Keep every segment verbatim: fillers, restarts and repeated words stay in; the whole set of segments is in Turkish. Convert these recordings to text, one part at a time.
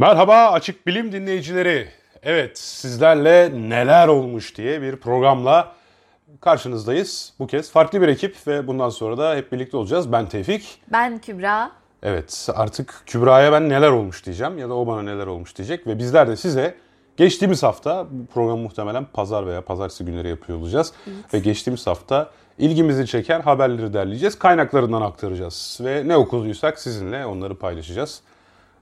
Merhaba Açık Bilim dinleyicileri. Evet, sizlerle neler olmuş diye bir programla karşınızdayız. Bu kez farklı bir ekip ve bundan sonra da hep birlikte olacağız. Ben Tevfik. Ben Kübra. Evet, artık Kübra'ya ben neler olmuş diyeceğim ya da o bana neler olmuş diyecek. Ve bizler de size geçtiğimiz hafta, programı muhtemelen pazar veya pazartesi günleri yapıyor olacağız. Evet. Ve geçtiğimiz hafta ilgimizi çeken haberleri derleyeceğiz, kaynaklarından aktaracağız. Ve ne okuduysak sizinle onları paylaşacağız.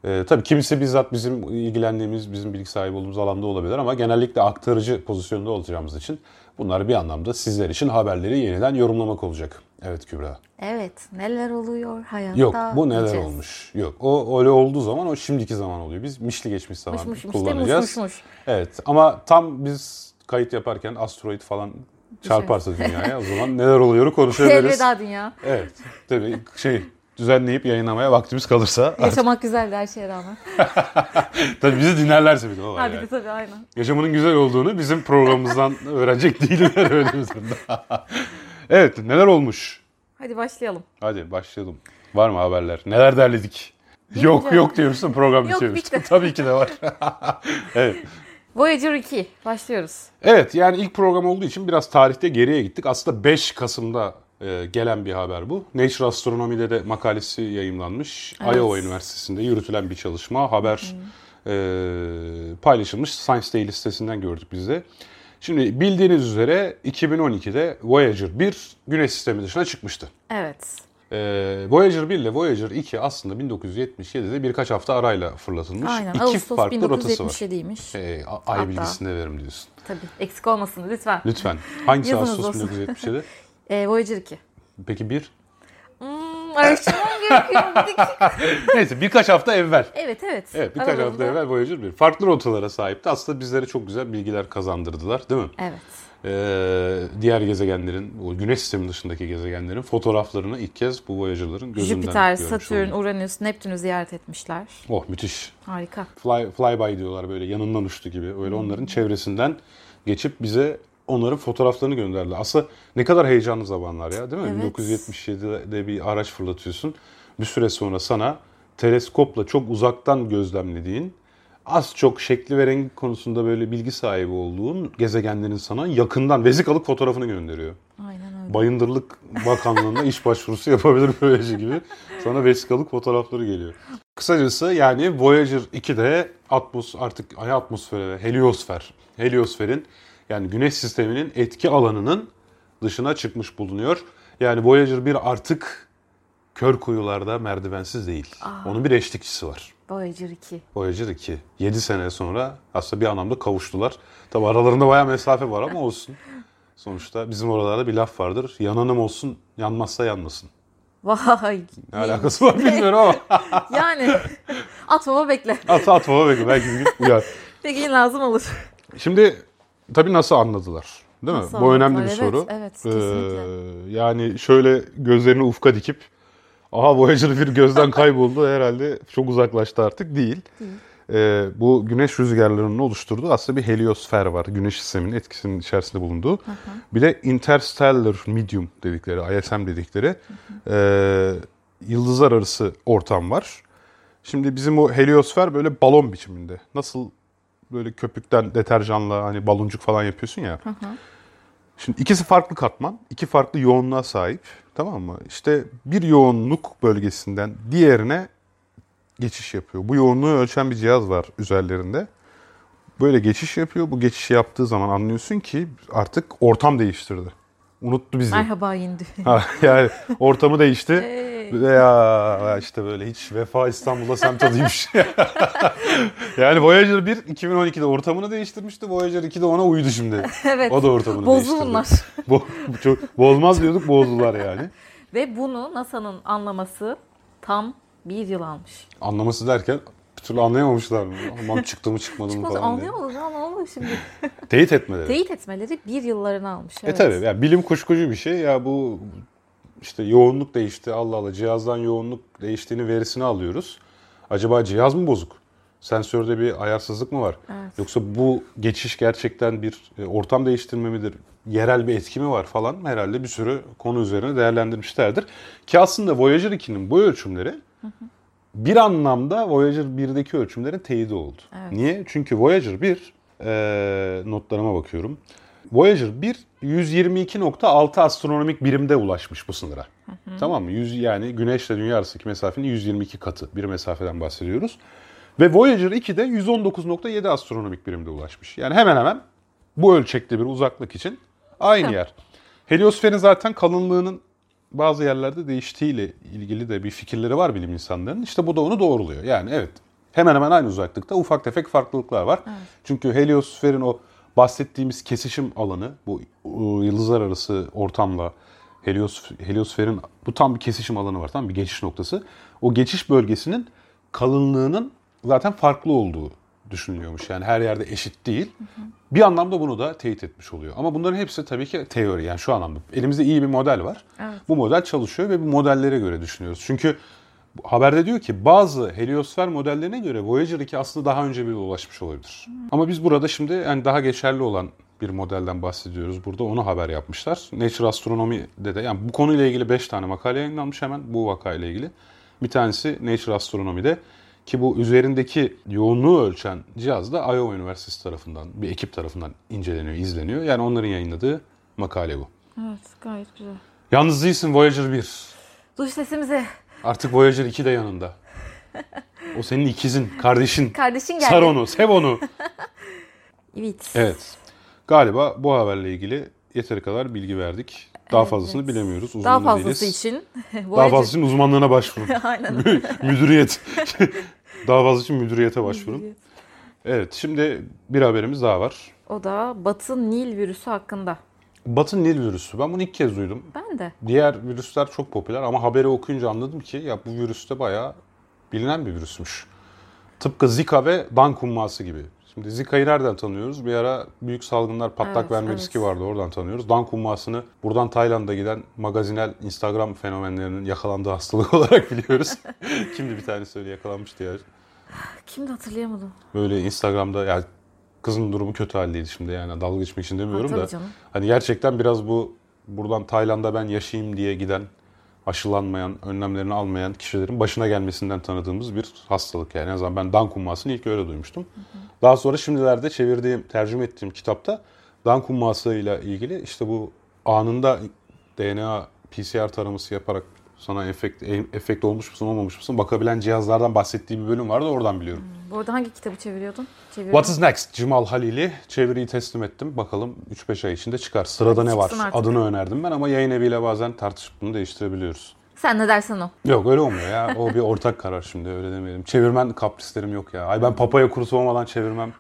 Ee, tabii kimisi bizzat bizim ilgilendiğimiz, bizim bilgi sahibi olduğumuz alanda olabilir ama genellikle aktarıcı pozisyonda olacağımız için bunlar bir anlamda sizler için haberleri yeniden yorumlamak olacak. Evet Kübra. Evet, neler oluyor hayatta? Yok, bu neler diyeceğiz. Olmuş. Yok, o öyle olduğu zaman o şimdiki zaman oluyor. Biz mişli geçmiş zaman mış, mış, kullanacağız. Mış, mış, mış. Evet, ama tam biz kayıt yaparken asteroid falan çarparsa dünyaya o zaman neler oluyoru konuşabiliriz. Elveda dünya. Evet, tabii şey... düzenleyip yayınlamaya vaktimiz kalırsa. Artık... Yaşamak güzeldi her şeye rağmen. Tabii bizi dinlerlerse bir de olay. Tabii yani. Tabii aynen. Yaşamının güzel olduğunu bizim programımızdan öğrenecek değiller öyle bir durumda. Evet, neler olmuş? Hadi başlayalım. Hadi başlayalım. Var mı haberler? Neler derledik? Bilmiyorum. Yok yok diyorsun, program bitiyoruz. Tabii ki de var. Evet. Voyager iki başlıyoruz. Evet, yani ilk program olduğu için biraz tarihte geriye gittik. Aslında beş Kasım'da gelen bir haber bu. Nature Astronomy'de de makalesi yayımlanmış. Evet. Iowa Üniversitesi'nde yürütülen bir çalışma. Haber hmm. e, paylaşılmış. Science Daily sitesinden gördük biz de. Şimdi bildiğiniz üzere iki bin on iki'de Voyager bir Güneş sistemi dışına çıkmıştı. Evet. E, Voyager bir ile Voyager iki aslında bin dokuz yüz yetmiş yedi'de birkaç hafta arayla fırlatılmış. Aynen. İki Ağustos farklı bin dokuz yüz yetmiş yedi'ymiş. E, ay Hatta. Bilgisini de verim diyorsun. Tabii. Eksik olmasın lütfen. Lütfen. Hangisi Ağustos bin dokuz yüz yetmiş yedi? E, Voyager iki. Peki bir? Hmm, araştırmam gerekiyor. Neyse birkaç hafta evvel. Evet evet. Evet birkaç Aralarında... hafta evvel Voyager bir. Farklı rotalara sahipti. Aslında bizlere çok güzel bilgiler kazandırdılar değil mi? Evet. Ee, diğer gezegenlerin, o Güneş sistemi dışındaki gezegenlerin fotoğraflarını ilk kez bu Voyager'ların gözünden Jupiter, Satürn, oldu. Uranüs, Neptün'ü ziyaret etmişler. Oh müthiş. Harika. Fly, fly by diyorlar böyle yanından uçtu gibi. Öyle hmm. onların çevresinden geçip bize... Onların fotoğraflarını gönderdiler. Aslında ne kadar heyecanlı zamanlar ya değil mi? Evet. bin dokuz yüz yetmiş yedi'de bir araç fırlatıyorsun. Bir süre sonra sana teleskopla çok uzaktan gözlemlediğin, az çok şekli ve rengi konusunda böyle bilgi sahibi olduğun gezegenlerin sana yakından vezikalık fotoğrafını gönderiyor. Aynen öyle. Bayındırlık Bakanlığı'na iş başvurusu yapabilir böylece gibi. Sana vesikalık fotoğrafları geliyor. Kısacası yani Voyager iki'de atmos, artık ay atmosferi ve heliosfer, heliosferin yani Güneş sisteminin etki alanının dışına çıkmış bulunuyor. Yani Voyager bir artık kör kuyularda merdivensiz değil. Aa, onun bir eşlikçisi var. Voyager iki. Voyager iki. yedi sene sonra aslında bir anlamda kavuştular. Tabi aralarında bayağı mesafe var ama olsun. Sonuçta bizim oralarda bir laf vardır. Yananım olsun, yanmazsa yanmasın. Vay. Ne alakası var bilmiyorum ama. Yani at baba bekle. At, at baba bekle. Belki bir gün uyar. Peki lazım olur. Şimdi... Tabii nasıl anladılar, değil mi? Nasıl bu anladılar? Önemli bir evet, soru. Evet, kesinlikle. Ee, yani şöyle gözlerini ufka dikip, aha Voyager bir gözden kayboldu herhalde çok uzaklaştı artık değil. Ee, bu güneş rüzgarlarının oluşturduğu aslında bir heliosfer var. Güneş sisteminin etkisinin içerisinde bulunduğu. Hı-hı. Bir de interstellar medium dedikleri, I S M dedikleri e, yıldızlar arası ortam var. Şimdi bizim o heliosfer böyle balon biçiminde. Nasıl? Böyle köpükten deterjanla hani baloncuk falan yapıyorsun ya. Hı hı. Şimdi ikisi farklı katman, iki farklı yoğunluğa sahip, tamam mı? İşte bir yoğunluk bölgesinden diğerine geçiş yapıyor. Bu yoğunluğu ölçen bir cihaz var üzerlerinde. Böyle geçiş yapıyor. Bu geçişi yaptığı zaman anlıyorsun ki artık ortam değiştirdi. Unuttu bizi. Merhaba indi. Yani ortamı değişti. Hey. Ya işte böyle hiç Vefa İstanbul'da semt adıymış. Yani Voyager bir iki bin on iki'de ortamını değiştirmişti. Voyager iki de ona uydu şimdi. Evet. O da ortamını bozdu değiştirdi. Bozdu bunlar. Bozmaz diyorduk, bozdular yani. Ve bunu NASA'nın anlaması tam bir yıl almış. Anlaması derken bir türlü anlayamamışlar mı? Aman çıktı mı çıkmadı mı falan anlayamadım diye. Anlayamadım ama şimdi. Teyit etmeleri. Teyit etmeleri bir yıllarını almış. Evet. E tabii ya bilim kuşkucu bir şey. Ya bu... İşte yoğunluk değişti, Allah Allah cihazdan yoğunluk değiştiğini verisini alıyoruz. Acaba cihaz mı bozuk? Sensörde bir ayarsızlık mı var? Evet. Yoksa bu geçiş gerçekten bir ortam değiştirme midir? Yerel bir etki mi var falan herhalde bir sürü konu üzerine değerlendirmişlerdir. Ki aslında Voyager iki'nin bu ölçümleri hı hı. bir anlamda Voyager bir'deki ölçümlerin teyidi oldu. Evet. Niye? Çünkü Voyager bir, e, notlarıma bakıyorum. Voyager bir yüz yirmi iki nokta altı astronomik birimde ulaşmış bu sınıra. Hı hı. Tamam mı? yüz, yani Güneş'le Dünya arasındaki mesafenin yüz yirmi iki katı bir mesafeden bahsediyoruz. Ve Voyager iki'de yüz on dokuz nokta yedi astronomik birimde ulaşmış. Yani hemen hemen bu ölçekte bir uzaklık için aynı hı. yer. Heliosferin zaten kalınlığının bazı yerlerde değiştiğiyle ilgili de bir fikirleri var bilim insanlarının. İşte bu da onu doğruluyor. Yani evet, hemen hemen aynı uzaklıkta ufak tefek farklılıklar var. Evet. Çünkü heliosferin o bahsettiğimiz kesişim alanı, bu yıldızlar arası ortamla helios, heliosferin bu tam bir kesişim alanı var, tam bir geçiş noktası. O geçiş bölgesinin kalınlığının zaten farklı olduğu düşünülüyormuş. Yani her yerde eşit değil. Hı hı. Bir anlamda bunu da teyit etmiş oluyor. Ama bunların hepsi tabii ki teori. Yani şu anlamda elimizde iyi bir model var. Evet. Bu model çalışıyor ve bu modellere göre düşünüyoruz. Çünkü haberde diyor ki bazı heliosfer modellerine göre Voyager iki aslında daha önce bile ulaşmış olabilir. Hı. Ama biz burada şimdi yani daha geçerli olan bir modelden bahsediyoruz. Burada onu haber yapmışlar. Nature Astronomy'de de yani bu konuyla ilgili beş tane makale yayınlanmış hemen bu vakayla ilgili. Bir tanesi Nature Astronomy'de. Ki bu üzerindeki yoğunluğu ölçen cihaz da Iowa Üniversitesi tarafından, bir ekip tarafından inceleniyor, izleniyor. Yani onların yayınladığı makale bu. Evet, gayet güzel. Yalnız değilsin Voyager bir. Duş sesimizi. Artık Voyager iki de yanında. O senin ikizin, kardeşin. Kardeşin geldi. Sar onu, sev onu. Evet. Evet. Galiba bu haberle ilgili yeteri kadar bilgi verdik. Daha fazlasını evet. bilemiyoruz. Uzmanı Daha fazlası değiliz. için. Voyager... Daha fazlası için uzmanlığına başvurun. Aynen. Müdüriyet. Daha fazlası için müdüriyete başvurun. Müdüriyet. Evet, şimdi bir haberimiz daha var. O da Batı Nil virüsü hakkında. Batı Nil virüsü. Ben bunu ilk kez duydum. Ben de. Diğer virüsler çok popüler ama haberi okuyunca anladım ki ya bu virüs de bayağı bilinen bir virüsmüş. Tıpkı Zika ve Dang Kumbası gibi. Şimdi Zika'yı nereden tanıyoruz? Bir ara büyük salgınlar patlak evet, verme evet. riski vardı. Oradan tanıyoruz. Dang Kumbası'nı buradan Tayland'a giden magazinel Instagram fenomenlerinin yakalandığı hastalık olarak biliyoruz. Kimdi bir tanesi öyle yakalanmıştı ya? Kimdi hatırlayamadım. Böyle Instagram'da yani kızın durumu kötü haldeydi şimdi yani dalga geçmek için demiyorum ha, da. Canım. Hani gerçekten biraz bu buradan Tayland'a ben yaşayayım diye giden aşılanmayan, önlemlerini almayan kişilerin başına gelmesinden tanıdığımız bir hastalık yani. En azından ben Dang Kumbası'nı ilk öyle duymuştum. Hı hı. Daha sonra şimdilerde çevirdiğim, tercüme ettiğim kitapta Dang Kumbası ile ilgili işte bu anında D N A P C R taraması yaparak sana enfekt, enfekt olmuş musun, olmamış mısın bakabilen cihazlardan bahsettiği bir bölüm vardı. Oradan biliyorum. Hmm. Bu arada hangi kitabı çeviriyordun? Çeviriyorum. What is Next? Cemal Halil'i çeviriyi teslim ettim. Bakalım üç beş ay içinde çıkar. Sırada evet, ne var? Artık. Adını önerdim ben ama yayın eviyle bazen tartışıp bunu değiştirebiliyoruz. Sen ne dersen o. Yok öyle olmuyor ya. O bir ortak karar şimdi öyle demeyelim. Çevirmen kaprislerim yok ya. Ay ben papaya kurusu olmadan çevirmem.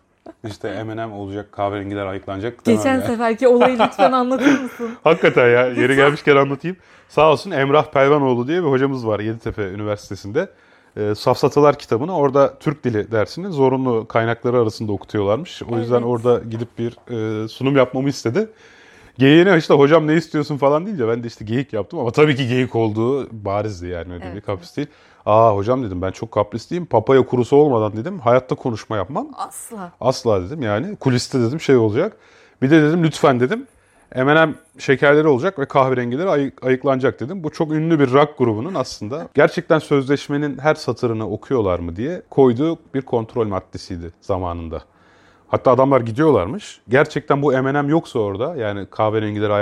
İşte M and M olacak, kahverengiler ayıklanacak. Geçen seferki olayı lütfen anlatır mısın? Hakikaten ya, yeri gelmişken anlatayım. Sağ olsun Emrah Peyvanoğlu diye bir hocamız var Yeditepe Üniversitesi'nde. E, Safsatalar kitabını orada Türk dili dersini zorunlu kaynakları arasında okutuyorlarmış. O yüzden evet. orada gidip bir e, sunum yapmamı istedi. Geyiğine işte hocam ne istiyorsun falan deyince ben de işte geyik yaptım ama tabii ki geyik olduğu barizdi yani öyle evet. bir kapris değil. Aa hocam dedim ben çok kaprisliyim. Papaya kurusu olmadan dedim hayatta konuşma yapmam. Asla. Asla dedim yani kuliste dedim şey olacak. Bir de dedim lütfen dedim M and M şekerleri olacak ve kahverengileri ay- ayıklanacak dedim. Bu çok ünlü bir rock grubunun aslında gerçekten sözleşmenin her satırını okuyorlar mı diye koyduğu bir kontrol maddesiydi zamanında. Hatta adamlar gidiyorlarmış. Gerçekten bu M and M yoksa orada yani kahverengileri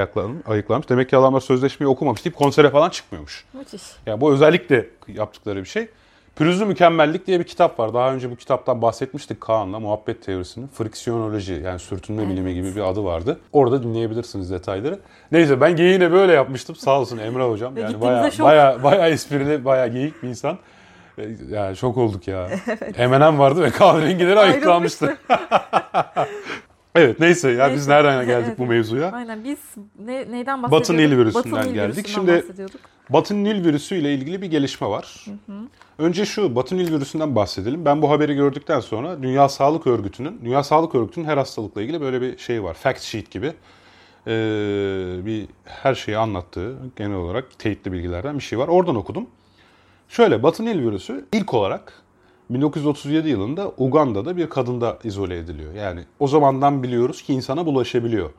ayıklanmış. Demek ki adamlar sözleşmeyi okumamış deyip konsere falan çıkmıyormuş. Müthiş. Yani bu özellikle yaptıkları bir şey. Pürüzlü Mükemmellik diye bir kitap var. Daha önce bu kitaptan bahsetmiştik Kaan'la muhabbet teorisinin. Friksiyonoloji yani sürtünme evet. bilimi gibi bir adı vardı. Orada dinleyebilirsiniz detayları. Neyse ben geyiğine böyle yapmıştım. Sağ olsun Emre hocam. Yani bayağı bayağı bayağı esprili, bayağı geyik bir insan. Yani şok olduk ya. Evet. M and M vardı ve kahverengileri ayıklanmıştı. Evet neyse ya neyse. Biz nereden geldik evet. bu mevzuya? Aynen biz ne, neyden bahsediyorduk? Batı Nil virüsünden, Batı Nil geldik. Şimdi Batı Nil virüsüyle ilgili bir gelişme var. Hı hı. Önce şu Batı Nil virüsünden bahsedelim. Ben bu haberi gördükten sonra Dünya Sağlık Örgütü'nün, Dünya Sağlık Örgütü'nün her hastalıkla ilgili böyle bir şey var. Fact sheet gibi. Ee, bir her şeyi anlattığı genel olarak teyitli bilgilerden bir şey var. Oradan okudum. Şöyle Batı Nil virüsü ilk olarak bin dokuz yüz otuz yedi yılında Uganda'da bir kadında izole ediliyor. Yani o zamandan biliyoruz ki insana bulaşabiliyor.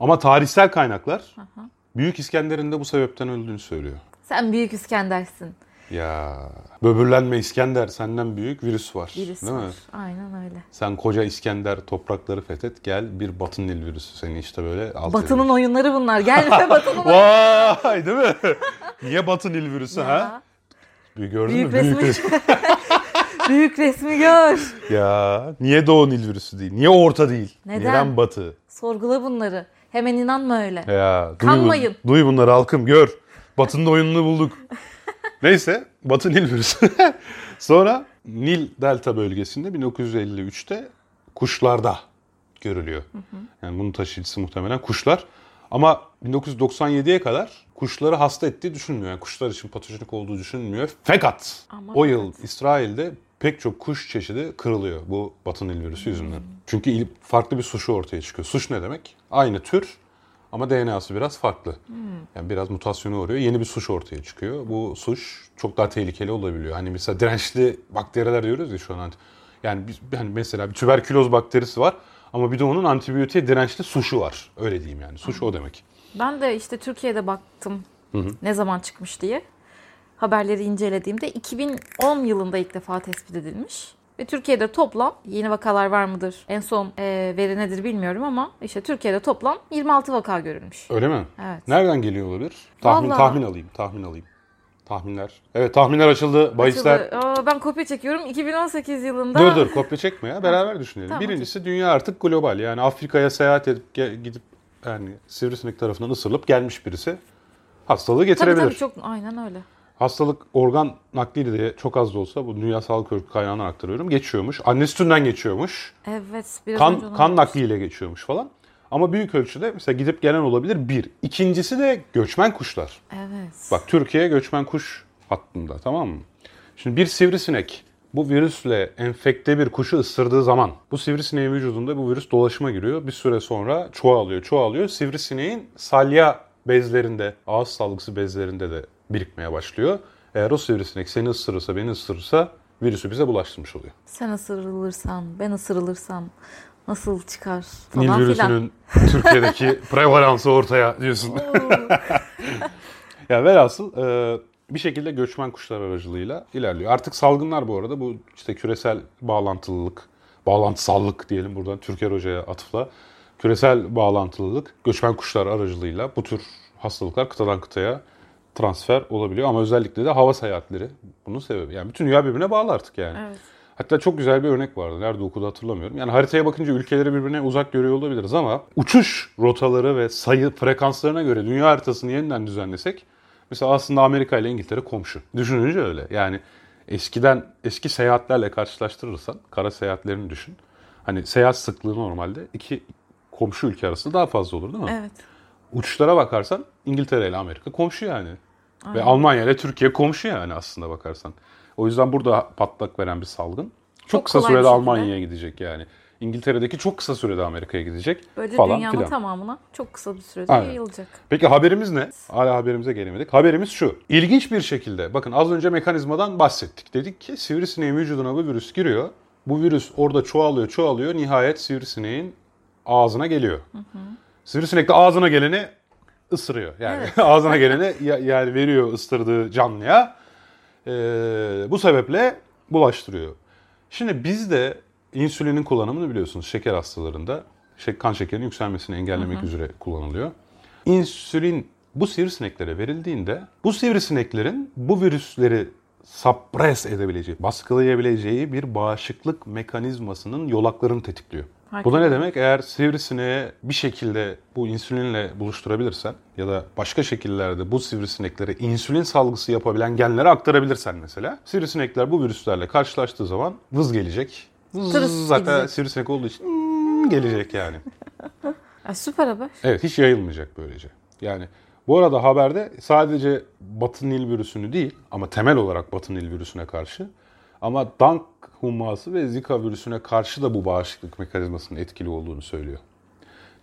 Ama tarihsel kaynaklar Aha. Büyük İskender'in de bu sebepten öldüğünü söylüyor. Sen Büyük İskender'sin. Ya böbürlenme İskender, senden büyük virüs var. Virüs değil var. Mi? Aynen öyle. Sen koca İskender toprakları fethet, gel bir Batı Nil virüsü seni işte böyle alt Batı'nın edin. Oyunları bunlar. Gel bize Batı'nın oyunları. Vay, değil mi? Niye Batı Nil virüsü ha? Gördün büyük mü? Resmi... Büyük resmi. Büyük resmi gör. Ya niye Doğu Nil virüsü değil? Niye Orta değil? Neden? Neden Batı? Sorgula bunları. Hemen inanma öyle. Ya, duy kanmayın. Bun, duy bunları halkım, gör. Batı'nın oyununu bulduk. Neyse, Batı Nil virüsü. Sonra Nil delta bölgesinde bin dokuz yüz elli üçte kuşlarda görülüyor. Hı hı. Yani bunun taşıyıcısı muhtemelen kuşlar. Ama bin dokuz yüz doksan yediye kadar kuşları hasta ettiği düşünülmüyor. Yani kuşlar için patojenik olduğu düşünülmüyor. Fakat Aman o yıl evet. İsrail'de pek çok kuş çeşidi kırılıyor bu Batı Nil virüsü yüzünden. Hı hı. Çünkü farklı bir suşu ortaya çıkıyor. Suş ne demek? Aynı tür. Ama D N A'sı biraz farklı. Hmm. Yani biraz mutasyona uğruyor. Yeni bir suş ortaya çıkıyor. Bu suş çok daha tehlikeli olabiliyor. Hani mesela dirençli bakteriler diyoruz ya şu an. Yani biz, hani mesela bir tüberküloz bakterisi var ama bir de onun antibiyotiğe dirençli suşu var. Öyle diyeyim yani. Suşu o demek. Ben de işte Türkiye'de baktım hı hı. ne zaman çıkmış diye. Haberleri incelediğimde iki bin on yılında ilk defa tespit edilmiş. Ve Türkiye'de toplam, yeni vakalar var mıdır? En son e, veri nedir bilmiyorum ama işte Türkiye'de toplam yirmi altı vaka görülmüş. Öyle mi? Evet. Nereden geliyor olabilir? Tahmin, tahmin alayım, tahmin alayım. Tahminler. Evet, tahminler açıldı. Bahisler. Açıldı. Aa, ben kopya çekiyorum. iki bin on sekiz yılında. Dur dur, kopya çekme ya. Beraber düşünelim. Tamam, birincisi, dünya artık global. Yani Afrika'ya seyahat edip gidip yani sivrisinek tarafından ısırılıp gelmiş birisi hastalığı getirebilir. Tabii tabii, çok aynen öyle. Hastalık organ nakli de çok az da olsa, bu Dünya Sağlık Örgütü kaynağını aktarıyorum, geçiyormuş. Anne sütünden geçiyormuş. Evet. Biraz kan kan nakliyle geçiyormuş falan. Ama büyük ölçüde mesela gidip gelen olabilir bir. İkincisi de göçmen kuşlar. Evet. Bak, Türkiye göçmen kuş hattında, tamam mı? Şimdi bir sivrisinek bu virüsle enfekte bir kuşu ısırdığı zaman bu sivrisineğin vücudunda bu virüs dolaşıma giriyor. Bir süre sonra çoğalıyor, çoğalıyor. Sivrisineğin salya bezlerinde, ağız salgısı bezlerinde de birikmeye başlıyor. Eğer o sivrisinek seni ısırırsa, beni ısırırsa virüsü bize bulaştırmış oluyor. Sen ısırılırsan, ben ısırılırsam nasıl çıkar falan filan. Nil virüsünün Türkiye'deki prevalansı ortaya diyorsun. Ya velhasıl bir şekilde göçmen kuşlar aracılığıyla ilerliyor. Artık salgınlar bu arada bu işte küresel bağlantılılık, bağlantısallık diyelim buradan Türker Hoca'ya atıfla. Küresel bağlantılılık, göçmen kuşlar aracılığıyla bu tür hastalıklar kıtadan kıtaya transfer olabiliyor ama özellikle de hava seyahatleri bunun sebebi. Yani bütün dünya birbirine bağlı artık yani. Evet. Hatta çok güzel bir örnek vardı. Nerede okudu hatırlamıyorum. Yani haritaya bakınca ülkeleri birbirine uzak görüyor olabiliriz ama uçuş rotaları ve sayı frekanslarına göre dünya haritasını yeniden düzenlesek mesela aslında Amerika ile İngiltere komşu. Düşününce öyle. Yani eskiden eski seyahatlerle karşılaştırırsan kara seyahatlerini düşün. Hani seyahat sıklığı normalde iki komşu ülke arasında daha fazla olur değil mi? Evet. Uçuşlara bakarsan İngiltere ile Amerika komşu yani. Aynen. Ve Almanya ile Türkiye komşu yani aslında bakarsan. O yüzden burada patlak veren bir salgın. Çok, çok kısa sürede Almanya'ya gidecek yani. İngiltere'deki çok kısa sürede Amerika'ya gidecek. Böylece falan dünyanın filan. Tamamına çok kısa bir sürede aynen. yayılacak. Peki haberimiz ne? Hala haberimize gelemedik. Haberimiz şu. İlginç bir şekilde bakın az önce mekanizmadan bahsettik. Dedik ki sivrisineğin vücuduna bu virüs giriyor. Bu virüs orada çoğalıyor çoğalıyor. Nihayet sivrisineğin ağzına geliyor. Hı hı. Sivrisinek de ağzına geleni ısırıyor. Yani evet. ağzına geleni yani veriyor ısırdığı canlıya. Ee, bu sebeple bulaştırıyor. Şimdi bizde insülinin kullanımını biliyorsunuz şeker hastalarında şey, kan şekerinin yükselmesini engellemek hı hı. üzere kullanılıyor. İnsülin bu sivrisineklere verildiğinde bu sivrisineklerin bu virüsleri suppress edebileceği, baskılayabileceği bir bağışıklık mekanizmasının yolaklarını tetikliyor. Bu da ne demek? Eğer sivrisineğe bir şekilde bu insülinle buluşturabilirsen ya da başka şekillerde bu sivrisineklere insülin salgısı yapabilen genlere aktarabilirsen mesela sivrisinekler bu virüslerle karşılaştığı zaman vız gelecek. Vız zaten sivrisinek olduğu için gelecek yani. Ya süper haber. Evet, hiç yayılmayacak böylece. Yani bu arada haberde sadece Batı Nil virüsünü değil ama temel olarak Batı Nil virüsüne karşı ama Dang Kumbası ve Zika virüsüne karşı da bu bağışıklık mekanizmasının etkili olduğunu söylüyor.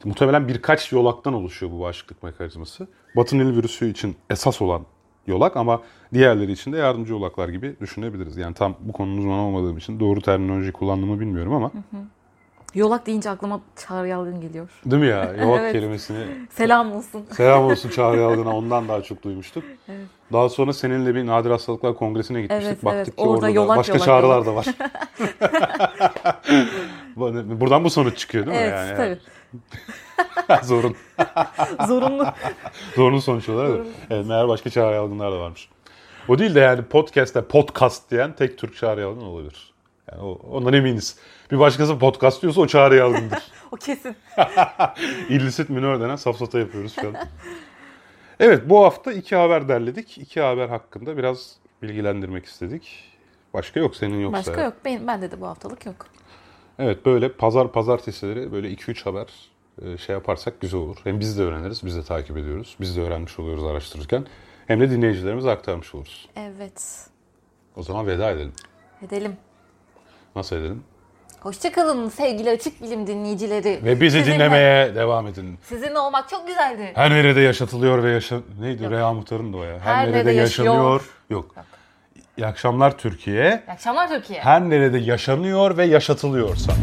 Muhtemelen birkaç yolaktan oluşuyor bu bağışıklık mekanizması. Batı Nil virüsü için esas olan yolak ama diğerleri için de yardımcı yolaklar gibi düşünebiliriz. Yani tam bu konunun uzmanı olmadığım için doğru terminoloji kullandığımı bilmiyorum ama. Hı hı. Biyolog deyince aklıma Çağrı Yalgın geliyor. Değil mi ya? Biyolog evet. kelimesini... Selam olsun. Selam olsun Çağrı Yalgın'a. Ondan daha çok duymuştuk. Evet. Daha sonra seninle bir Nadir Hastalıklar Kongresi'ne gitmiştik. Evet, baktık evet. ki orada, orada yolak, başka yolak, çağrılar yolak. da var. Buradan bu sonuç çıkıyor değil mi? Evet yani? Tabii. Zorun. Zorunlu. Zorunlu sonuç olarak. Zorunlu. Evet, meğer başka Çağrı Yalgınlar da varmış. O değil de yani podcast'te podcast diyen tek Türk Çağrı Yalgın olabilir. Yani ondan eminiz. Bir başkası podcast diyorsa o Çağrı Yalgın'dır. O kesin. İllicit minor denen safsata yapıyoruz şu an. Evet, bu hafta iki haber derledik. İki haber hakkında biraz bilgilendirmek istedik. Başka yok, senin yoksa. Başka yok. Benim, bende de bu haftalık yok. Evet, böyle pazar pazartesileri böyle iki üç haber şey yaparsak güzel olur. Hem biz de öğreniriz, biz de takip ediyoruz. Biz de öğrenmiş oluyoruz araştırırken. Hem de dinleyicilerimize aktarmış oluruz. Evet. O zaman veda edelim. Edelim. Nasıl edelim? Hoşçakalın sevgili Açık Bilim dinleyicileri. Ve bizi sizinle dinlemeye devam edin. Sizinle olmak çok güzeldi. Her nerede yaşatılıyor ve yaşa... Neydi? Yok. Reha Muhtar'ın da o ya. Her, Her nerede yaşanıyor. Yok. Yok. İyi akşamlar Türkiye. İyi akşamlar Türkiye. Her nerede yaşanıyor ve yaşatılıyorsa.